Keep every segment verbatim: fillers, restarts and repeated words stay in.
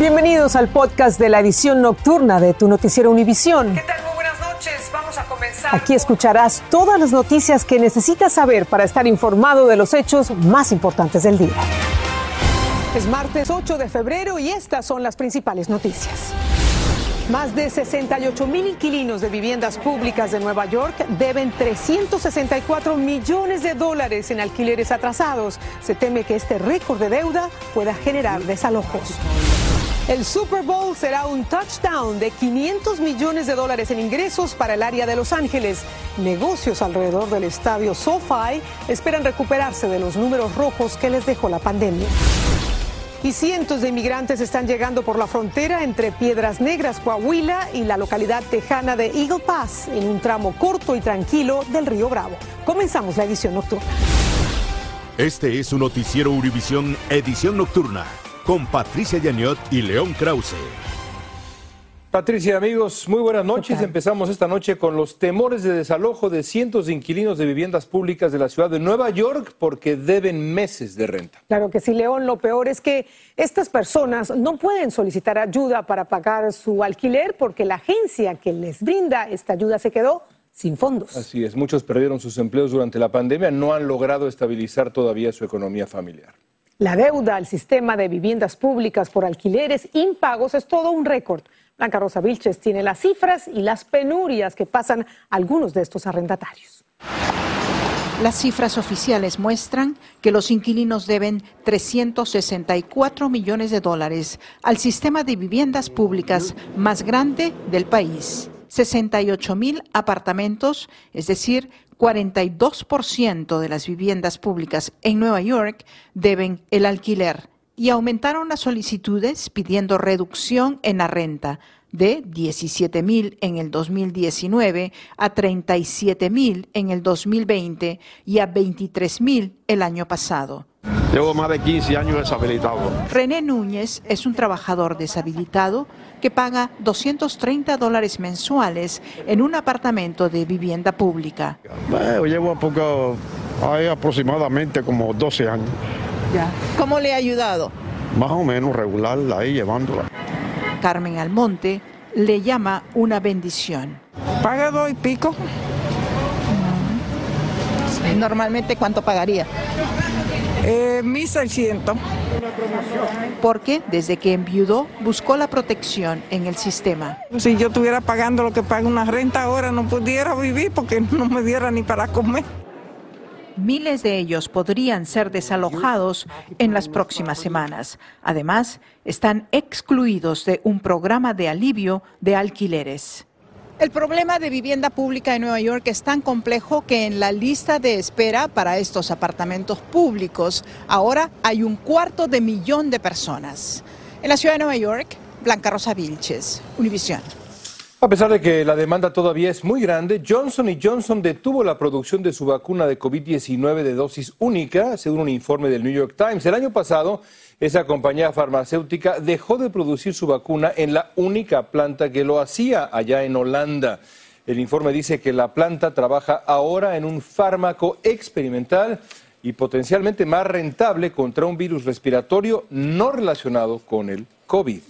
Bienvenidos al podcast de la edición nocturna de tu noticiero Univisión. ¿Qué tal? Muy buenas noches. Vamos a comenzar. Aquí escucharás todas las noticias que necesitas saber para estar informado de los hechos más importantes del día. Es martes ocho de febrero y estas son las principales noticias. Más de sesenta y ocho mil inquilinos de viviendas públicas de Nueva York deben trescientos sesenta y cuatro millones de dólares en alquileres atrasados. Se teme que este récord de deuda pueda generar desalojos. El Super Bowl será un touchdown de quinientos millones de dólares en ingresos para el área de Los Ángeles. Negocios alrededor del estadio SoFi esperan recuperarse de los números rojos que les dejó la pandemia. Y cientos de inmigrantes están llegando por la frontera entre Piedras Negras, Coahuila y la localidad tejana de Eagle Pass, en un tramo corto y tranquilo del río Bravo. Comenzamos la edición nocturna. Este es su noticiero Univisión Edición Nocturna, con Patricia Yaniot y León Krause. Patricia, amigos, muy buenas noches. Okay. Empezamos esta noche con los temores de desalojo de cientos de inquilinos de viviendas públicas de la ciudad de Nueva York porque deben meses de renta. Claro que sí, León. Lo peor es que estas personas no pueden solicitar ayuda para pagar su alquiler porque la agencia que les brinda esta ayuda se quedó sin fondos. Así es. Muchos perdieron sus empleos durante la pandemia. No han logrado estabilizar todavía su economía familiar. La deuda al sistema de viviendas públicas por alquileres impagos es todo un récord. Blanca Rosa Vilches tiene las cifras y las penurias que pasan algunos de estos arrendatarios. Las cifras oficiales muestran que los inquilinos deben trescientos sesenta y cuatro millones de dólares al sistema de viviendas públicas más grande del país. sesenta y ocho mil apartamentos, es decir, cuarenta y dos por ciento de las viviendas públicas en Nueva York deben el alquiler y aumentaron las solicitudes pidiendo reducción en la renta de diecisiete mil en el dos mil diecinueve a treinta y siete mil en el dos mil veinte y a veintitrés mil el año pasado. Llevo más de quince años deshabilitado. René Núñez es un trabajador deshabilitado que paga doscientos treinta dólares mensuales en un apartamento de vivienda pública. Bueno, llevo a poco, hay aproximadamente como doce años. Ya. ¿Cómo le ha ayudado? Más o menos regularla ahí, llevándola. Carmen Almonte le llama una bendición. ¿Paga dos y pico? No. Sí. Normalmente, ¿cuánto pagaría? Eh, mil seiscientos. Porque desde que enviudó buscó la protección en el sistema. Si yo estuviera pagando lo que paga una renta ahora no pudiera vivir porque no me diera ni para comer. Miles de ellos podrían ser desalojados en las próximas semanas. Además, están excluidos de un programa de alivio de alquileres. El problema de vivienda pública en Nueva York es tan complejo que en la lista de espera para estos apartamentos públicos ahora hay un cuarto de millón de personas. En la ciudad de Nueva York, Blanca Rosa Vilches, Univisión. A pesar de que la demanda todavía es muy grande, Johnson y Johnson detuvo la producción de su vacuna de COVID diecinueve de dosis única, según un informe del New York Times. El año pasado, esa compañía farmacéutica dejó de producir su vacuna en la única planta que lo hacía, allá en Holanda. El informe dice que la planta trabaja ahora en un fármaco experimental y potencialmente más rentable contra un virus respiratorio no relacionado con el COVID.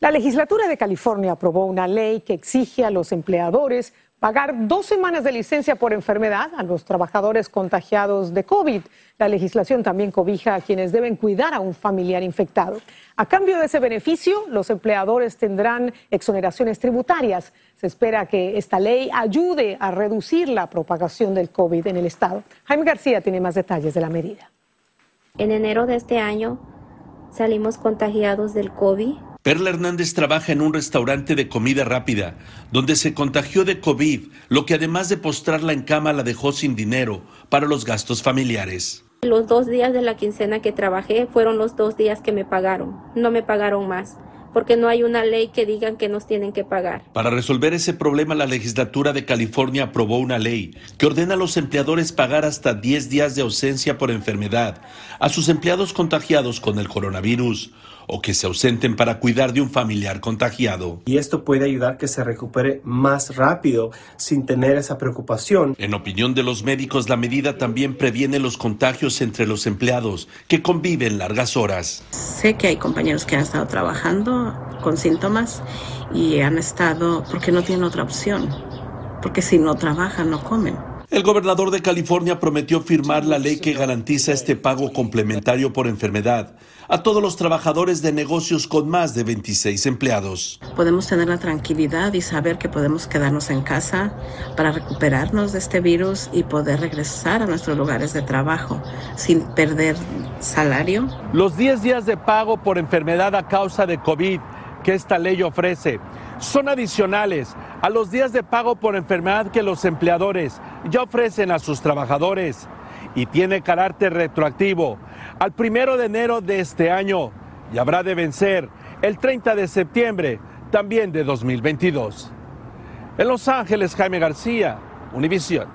La legislatura de California aprobó una ley que exige a los empleadores pagar dos semanas de licencia por enfermedad a los trabajadores contagiados de COVID. La legislación también cobija a quienes deben cuidar a un familiar infectado. A cambio de ese beneficio, los empleadores tendrán exoneraciones tributarias. Se espera que esta ley ayude a reducir la propagación del COVID en el estado. Jaime García tiene más detalles de la medida. En enero de este año salimos contagiados del COVID. Perla Hernández trabaja en un restaurante de comida rápida, donde se contagió de COVID, lo que además de postrarla en cama la dejó sin dinero para los gastos familiares. Los dos días de la quincena que trabajé fueron los dos días que me pagaron, no me pagaron más, porque no hay una ley que digan que nos tienen que pagar. Para resolver ese problema, la legislatura de California aprobó una ley que ordena a los empleadores pagar hasta diez días de ausencia por enfermedad a sus empleados contagiados con el coronavirus. o que se ausenten para cuidar de un familiar contagiado. Y esto puede ayudar que se recupere más rápido sin tener esa preocupación. En opinión de los médicos, la medida también previene los contagios entre los empleados que conviven largas horas. Sé que hay compañeros que han estado trabajando con síntomas y han estado porque no tienen otra opción, porque si no trabajan no comen. El gobernador de California prometió firmar la ley que garantiza este pago complementario por enfermedad a todos los trabajadores de negocios con más de veintiséis empleados. Podemos tener la tranquilidad y saber que podemos quedarnos en casa para recuperarnos de este virus y poder regresar a nuestros lugares de trabajo sin perder salario. Los diez días de pago por enfermedad a causa de COVID que esta ley ofrece son adicionales a los días de pago por enfermedad que los empleadores ya ofrecen a sus trabajadores y tiene carácter retroactivo al primero de enero de este año y habrá de vencer el treinta de septiembre también de dos mil veintidós. En Los Ángeles, Jaime García, Univisión.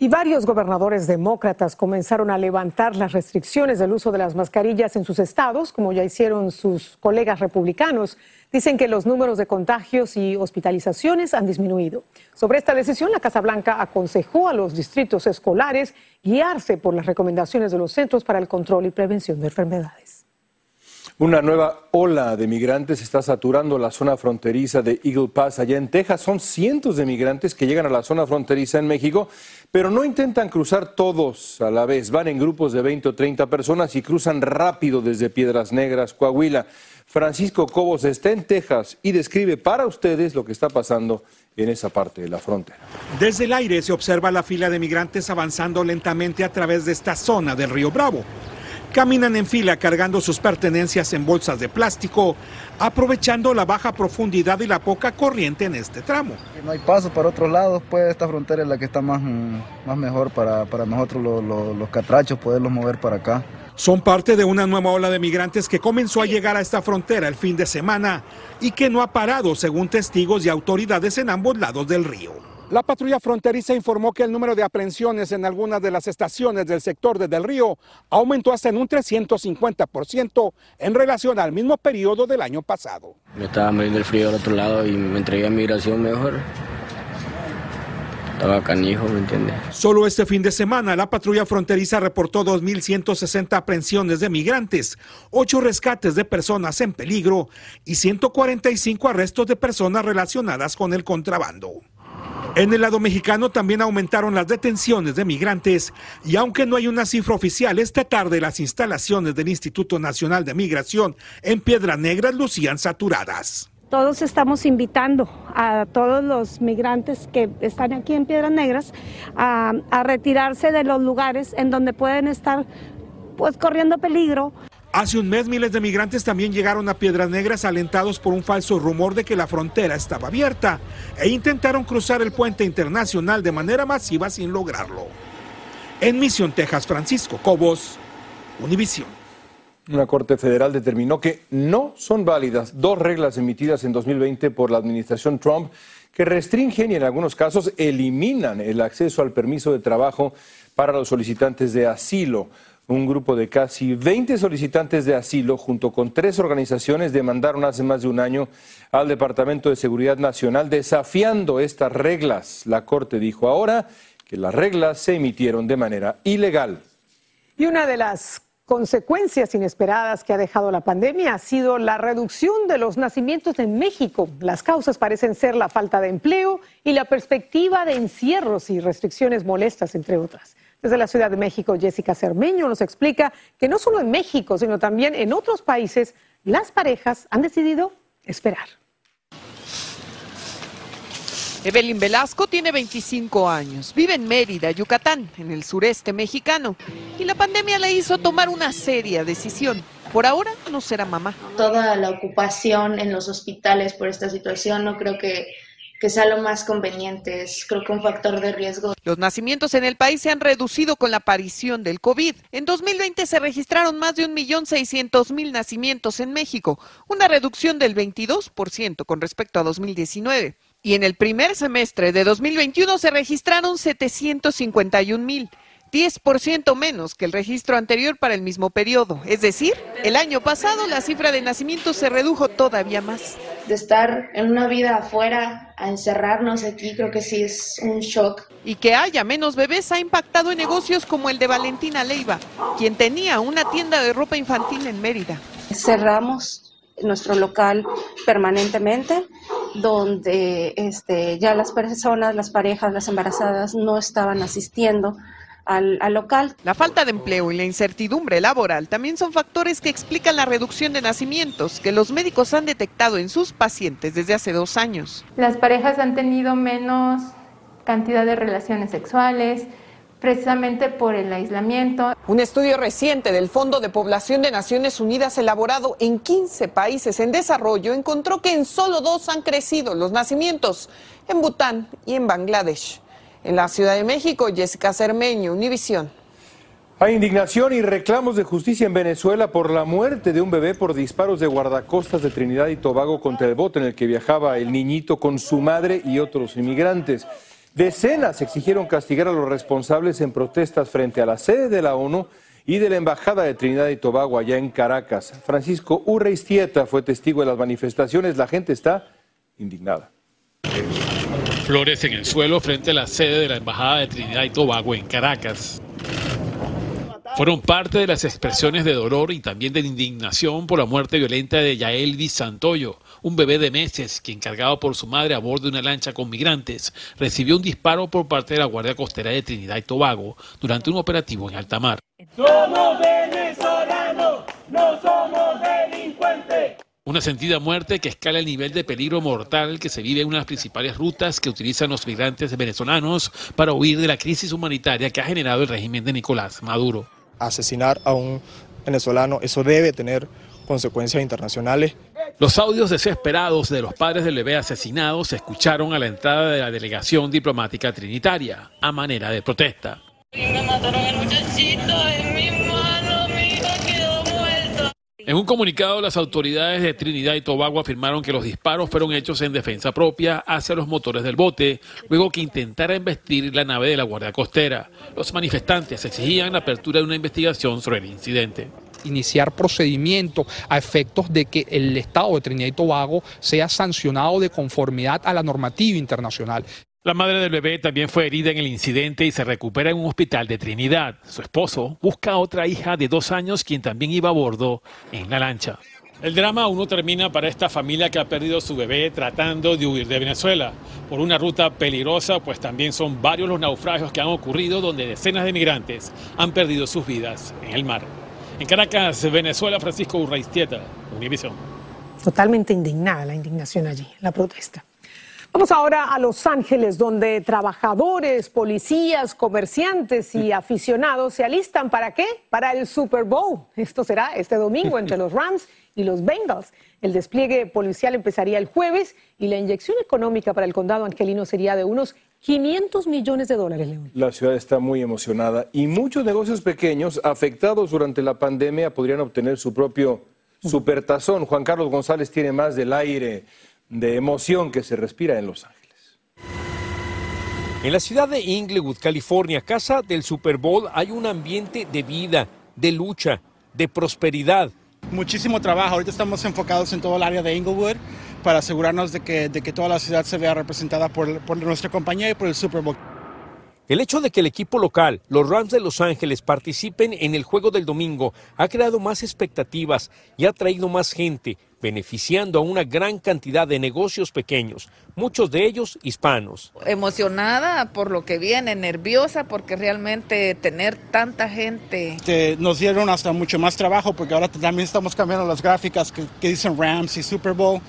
Y varios gobernadores demócratas comenzaron a levantar las restricciones del uso de las mascarillas en sus estados, como ya hicieron sus colegas republicanos. Dicen que los números de contagios y hospitalizaciones han disminuido. Sobre esta decisión, la Casa Blanca aconsejó a los distritos escolares guiarse por las recomendaciones de los Centros para el Control y Prevención de Enfermedades. Una nueva ola de migrantes está saturando la zona fronteriza de Eagle Pass allá en Texas. Son cientos de migrantes que llegan a la zona fronteriza en México, pero no intentan cruzar todos a la vez. Van en grupos de veinte o treinta personas y cruzan rápido desde Piedras Negras, Coahuila. Francisco Cobos está en Texas y describe para ustedes lo que está pasando en esa parte de la frontera. Desde el aire se observa la fila de migrantes avanzando lentamente a través de esta zona del Río Bravo. Caminan en fila cargando sus pertenencias en bolsas de plástico, aprovechando la baja profundidad y la poca corriente en este tramo. No hay paso para otros lados, pues esta frontera es la que está más, más mejor para, para nosotros los, los, los catrachos, poderlos mover para acá. Son parte de una nueva ola de migrantes que comenzó a llegar a esta frontera el fin de semana y que no ha parado, según testigos y autoridades en ambos lados del río. La patrulla fronteriza informó que el número de aprehensiones en algunas de las estaciones del sector de Del Río aumentó hasta en un trescientos cincuenta por ciento en relación al mismo periodo del año pasado. Me estaba muriendo el frío del otro lado y me entregué a migración mejor. Estaba canijo, ¿me entiendes? Solo este fin de semana la patrulla fronteriza reportó dos mil ciento sesenta aprehensiones de migrantes, ocho rescates de personas en peligro y ciento cuarenta y cinco arrestos de personas relacionadas con el contrabando. En el lado mexicano también aumentaron las detenciones de migrantes y aunque no hay una cifra oficial, esta tarde las instalaciones del Instituto Nacional de Migración en Piedras Negras lucían saturadas. Todos estamos invitando a todos los migrantes que están aquí en Piedras Negras a, a retirarse de los lugares en donde pueden estar pues, corriendo peligro. Hace un mes miles de migrantes también llegaron a Piedras Negras alentados por un falso rumor de que la frontera estaba abierta e intentaron cruzar el puente internacional de manera masiva sin lograrlo. En Mission, Texas, Francisco Cobos, Univisión. Una corte federal determinó que no son válidas dos reglas emitidas en dos mil veinte por la administración Trump que restringen y en algunos casos eliminan el acceso al permiso de trabajo para los solicitantes de asilo. Un grupo de casi veinte solicitantes de asilo, junto con tres organizaciones, demandaron hace más de un año al Departamento de Seguridad Nacional desafiando estas reglas. La Corte dijo ahora que las reglas se emitieron de manera ilegal. Y una de las consecuencias inesperadas que ha dejado la pandemia ha sido la reducción de los nacimientos en México. Las causas parecen ser la falta de empleo y la perspectiva de encierros y restricciones molestas, entre otras. Desde la Ciudad de México, Jessica Cermeño nos explica que no solo en México, sino también en otros países, las parejas han decidido esperar. Evelyn Velasco tiene veinticinco años, vive en Mérida, Yucatán, en el sureste mexicano, y la pandemia le hizo tomar una seria decisión. Por ahora no será mamá. Toda la ocupación en los hospitales por esta situación no creo que... que sea lo más conveniente, es creo que un factor de riesgo. Los nacimientos en el país se han reducido con la aparición del COVID. En dos mil veinte se registraron más de un millón seiscientos mil nacimientos en México, una reducción del veintidós por ciento con respecto a dos mil diecinueve. Y en el primer semestre de dos mil veintiuno se registraron setecientos cincuenta y un mil. diez por ciento menos que el registro anterior para el mismo periodo. Es decir, el año pasado la cifra de nacimientos se redujo todavía más. De estar en una vida afuera a encerrarnos aquí, creo que sí es un shock. Y que haya menos bebés ha impactado en negocios como el de Valentina Leiva, quien tenía una tienda de ropa infantil en Mérida. Cerramos nuestro local permanentemente, donde este, ya las personas, las parejas, las embarazadas no estaban asistiendo al, al local. La falta de empleo y la incertidumbre laboral también son factores que explican la reducción de nacimientos que los médicos han detectado en sus pacientes desde hace dos años. Las parejas han tenido menos cantidad de relaciones sexuales, precisamente por el aislamiento. Un estudio reciente del Fondo de Población de Naciones Unidas elaborado en quince países en desarrollo encontró que en solo dos han crecido los nacimientos, en Bután y en Bangladesh. En la Ciudad de México, Jessica Cermeño, Univisión. Hay indignación y reclamos de justicia en Venezuela por la muerte de un bebé por disparos de guardacostas de Trinidad y Tobago contra el bote en el que viajaba el niñito con su madre y otros inmigrantes. Decenas exigieron castigar a los responsables en protestas frente a la sede de la ONU y de la Embajada de Trinidad y Tobago allá en Caracas. Francisco Urreiztieta fue testigo de las manifestaciones. La gente está indignada. Flores en el suelo frente a la sede de la Embajada de Trinidad y Tobago en Caracas. Fueron parte de las expresiones de dolor y también de indignación por la muerte violenta de Yaelvis Santoyo, un bebé de meses que, encargado por su madre a bordo de una lancha con migrantes, recibió un disparo por parte de la Guardia Costera de Trinidad y Tobago durante un operativo en alta mar. Somos venezolanos, no somos delincuentes. Una sentida muerte que escala el nivel de peligro mortal que se vive en una de las principales rutas que utilizan los migrantes venezolanos para huir de la crisis humanitaria que ha generado el régimen de Nicolás Maduro. Asesinar a un venezolano, eso debe tener consecuencias internacionales. Los audios desesperados de los padres del bebé asesinado se escucharon a la entrada de la delegación diplomática trinitaria, a manera de protesta. Me mataron el muchachito, en mi mano, mi hijo quedó muerto. En un comunicado, las autoridades de Trinidad y Tobago afirmaron que los disparos fueron hechos en defensa propia hacia los motores del bote, luego que intentara embestir la nave de la Guardia Costera. Los manifestantes exigían la apertura de una investigación sobre el incidente. Iniciar procedimientos a efectos de que el Estado de Trinidad y Tobago sea sancionado de conformidad a la normativa internacional. La madre del bebé también fue herida en el incidente y se recupera en un hospital de Trinidad. Su esposo busca a otra hija de dos años, quien también iba a bordo en la lancha. El drama aún no termina para esta familia que ha perdido su bebé tratando de huir de Venezuela por una ruta peligrosa, pues también son varios los naufragios que han ocurrido donde decenas de migrantes han perdido sus vidas en el mar. En Caracas, Venezuela, Francisco Urreiztieta, Univisión. Totalmente indignada la indignación allí, la protesta. Vamos ahora a Los Ángeles, donde trabajadores, policías, comerciantes y aficionados se alistan. ¿Para qué? Para el Super Bowl. Esto será este domingo entre los Rams y los Bengals. El despliegue policial empezaría el jueves y la inyección económica para el condado angelino sería de unos quinientos millones de dólares, León. La ciudad está muy emocionada y muchos negocios pequeños afectados durante la pandemia podrían obtener su propio supertazón. Juan Carlos González tiene más del aire de emoción que se respira en Los Ángeles. En la ciudad de Inglewood, California, casa del Super Bowl, hay un ambiente de vida, de lucha, de prosperidad. Muchísimo trabajo. Ahorita estamos enfocados en todo el área de Inglewood para asegurarnos de que, de que toda la ciudad se vea representada por, por nuestra compañía y por el Super Bowl. El hecho de que el equipo local, los Rams de Los Ángeles, participen en el juego del domingo ha creado más expectativas y ha traído más gente, beneficiando a una gran cantidad de negocios pequeños, muchos de ellos hispanos. Emocionada por lo que viene, nerviosa porque realmente tener tanta gente. Este, nos dieron hasta mucho más trabajo porque ahora también estamos cambiando las gráficas que, que dicen Rams y Super Bowl.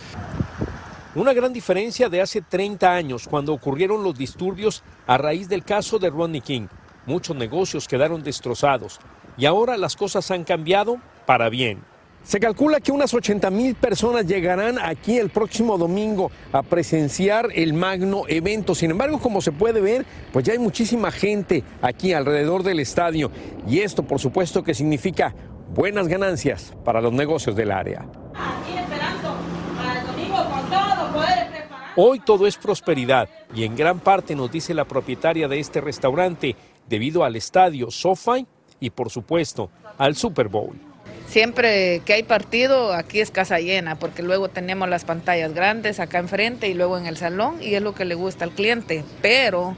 Una gran diferencia de hace treinta años, cuando ocurrieron los disturbios a raíz del caso de Rodney King. Muchos negocios quedaron destrozados y ahora las cosas han cambiado para bien. Se calcula que unas ochenta mil personas llegarán aquí el próximo domingo a presenciar el magno evento. Sin embargo, como se puede ver, pues ya hay muchísima gente aquí alrededor del estadio. Y esto, por supuesto, que significa buenas ganancias para los negocios del área. Aquí esperando para el domingo con todo poder preparar. Hoy todo es prosperidad y en gran parte nos dice la propietaria de este restaurante, debido al estadio SoFi y, por supuesto, al Super Bowl. Siempre que hay partido, aquí es casa llena, porque luego tenemos las pantallas grandes acá enfrente y luego en el salón, y es lo que le gusta al cliente. Pero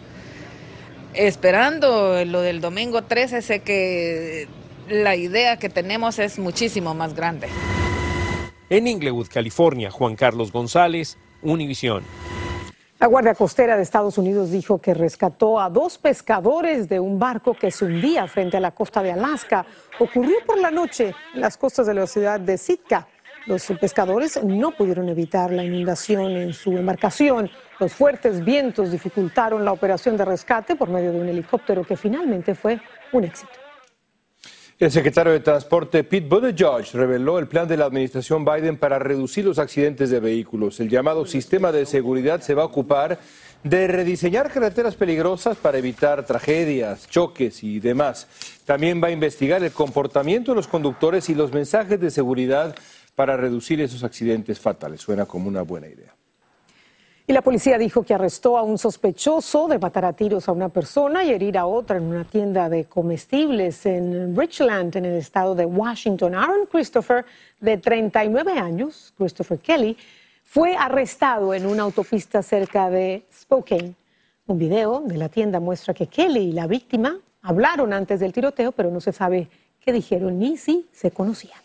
esperando lo del domingo trece, sé que la idea que tenemos es muchísimo más grande. En Inglewood, California, Juan Carlos González, Univisión. La Guardia Costera de Estados Unidos dijo que rescató a dos pescadores de un barco que se hundía frente a la costa de Alaska. Ocurrió por la noche en las costas de la ciudad de Sitka. Los pescadores no pudieron evitar la inundación en su embarcación. Los fuertes vientos dificultaron la operación de rescate por medio de un helicóptero que finalmente fue un éxito. El secretario de Transporte Pete Buttigieg reveló el plan de la administración Biden para reducir los accidentes de vehículos. El llamado sistema de seguridad se va a ocupar de rediseñar carreteras peligrosas para evitar tragedias, choques y demás. También va a investigar el comportamiento de los conductores y los mensajes de seguridad para reducir esos accidentes fatales. Suena como una buena idea. Y la policía dijo que arrestó a un sospechoso de matar a tiros a una persona y herir a otra en una tienda de comestibles en Richland, en el estado de Washington. Aaron Christopher, de treinta y nueve años, Christopher Kelly, fue arrestado en una autopista cerca de Spokane. Un video de la tienda muestra que Kelly y la víctima hablaron antes del tiroteo, pero no se sabe qué dijeron ni si se conocían.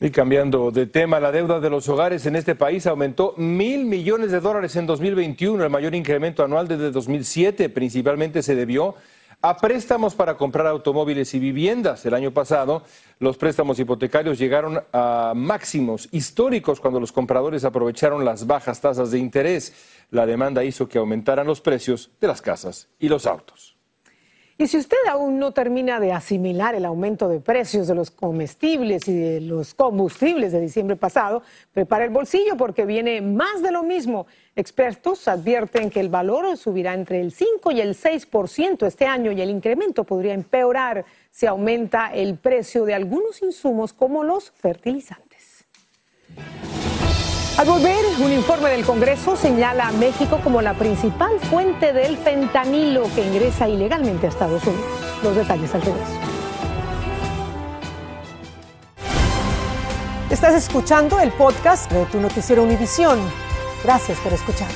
Y cambiando de tema, la deuda de los hogares en este país aumentó mil millones de dólares en dos mil veintiuno, el mayor incremento anual desde dos mil siete. Principalmente se debió a préstamos para comprar automóviles y viviendas. El año pasado, los préstamos hipotecarios llegaron a máximos históricos cuando los compradores aprovecharon las bajas tasas de interés. La demanda hizo que aumentaran los precios de las casas y los autos. Y si usted aún no termina de asimilar el aumento de precios de los comestibles y de los combustibles de diciembre pasado, prepare el bolsillo porque viene más de lo mismo. Expertos advierten que el valor subirá entre el cinco y el seis por ciento este año y el incremento podría empeorar si aumenta el precio de algunos insumos como los fertilizantes. Al volver, un informe del Congreso señala a México como la principal fuente del fentanilo que ingresa ilegalmente a Estados Unidos. Los detalles al regreso. Estás escuchando el podcast de tu noticiero Univisión. Gracias por escucharnos.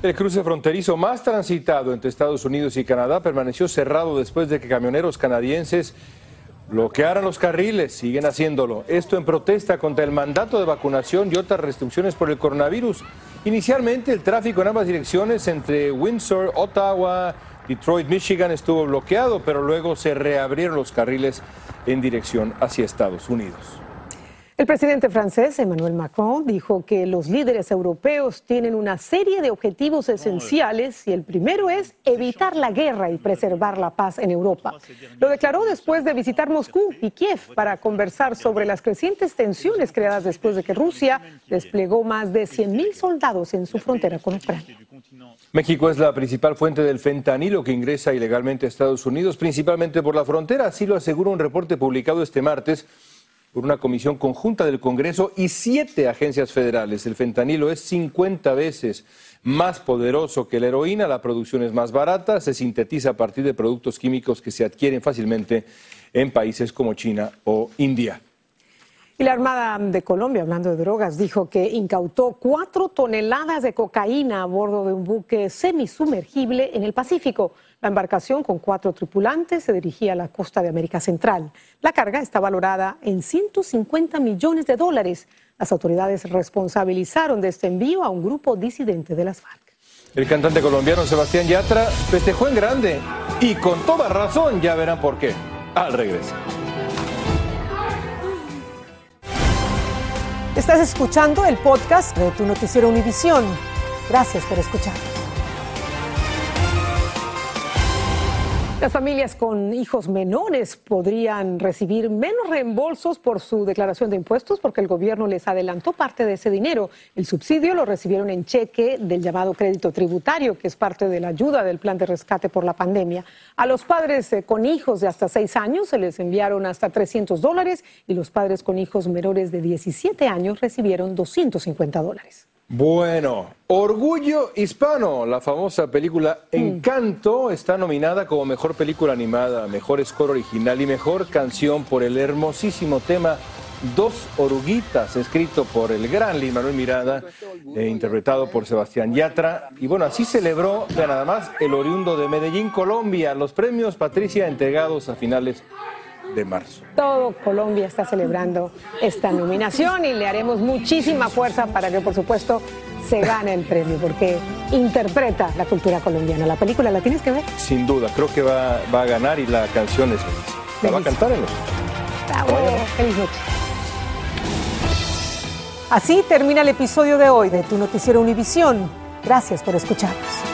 El cruce fronterizo más transitado entre Estados Unidos y Canadá permaneció cerrado después de que camioneros canadienses bloquearon los carriles, siguen haciéndolo. Esto en protesta contra el mandato de vacunación y otras restricciones por el coronavirus. Inicialmente, el tráfico en ambas direcciones entre Windsor, Ottawa, Detroit, Michigan estuvo bloqueado, pero luego se reabrieron los carriles en dirección hacia Estados Unidos. El presidente francés, Emmanuel Macron, dijo que los líderes europeos tienen una serie de objetivos esenciales y el primero es evitar la guerra y preservar la paz en Europa. Lo declaró después de visitar Moscú y Kiev para conversar sobre las crecientes tensiones creadas después de que Rusia desplegó más de cien mil soldados en su frontera con Ucrania. México es la principal fuente del fentanilo que ingresa ilegalmente a Estados Unidos, principalmente por la frontera, así lo asegura un reporte publicado este martes por una comisión conjunta del Congreso y siete agencias federales. El fentanilo es cincuenta veces más poderoso que la heroína, la producción es más barata, se sintetiza a partir de productos químicos que se adquieren fácilmente en países como China o India. Y la Armada de Colombia, hablando de drogas, dijo que incautó cuatro toneladas de cocaína a bordo de un buque semisumergible en el Pacífico. La embarcación, con cuatro tripulantes, se dirigía a la costa de América Central. La carga está valorada en ciento cincuenta millones de dólares. Las autoridades responsabilizaron de este envío a un grupo disidente de las FARC. El cantante colombiano Sebastián Yatra festejó en grande y con toda razón, ya verán por qué. Al regreso. Estás escuchando el podcast de tu noticiero Univisión. Gracias por escucharnos. Las familias con hijos menores podrían recibir menos reembolsos por su declaración de impuestos porque el gobierno les adelantó parte de ese dinero. El subsidio lo recibieron en cheque del llamado crédito tributario, que es parte de la ayuda del plan de rescate por la pandemia. A los padres con hijos de hasta seis años se les enviaron hasta trescientos dólares y los padres con hijos menores de diecisiete años recibieron doscientos cincuenta dólares. Bueno, Orgullo Hispano, la famosa película Encanto, está nominada como Mejor Película Animada, Mejor Score Original y Mejor Canción por el hermosísimo tema Dos Oruguitas, escrito por el gran Lin Manuel Miranda, eh, interpretado por Sebastián Yatra. Y bueno, así celebró, vean nada más, el oriundo de Medellín, Colombia, los premios Patricia entregados a finales de marzo. Todo Colombia está celebrando esta nominación y le haremos muchísima fuerza para que, por supuesto, se gane el premio, porque interpreta la cultura colombiana. La película la tienes que ver. Sin duda, creo que va, va a ganar, y la canción es la va a cantar en los... Bravo, feliz noche. Así termina el episodio de hoy de Tu Noticiero Univisión. Gracias por escucharnos.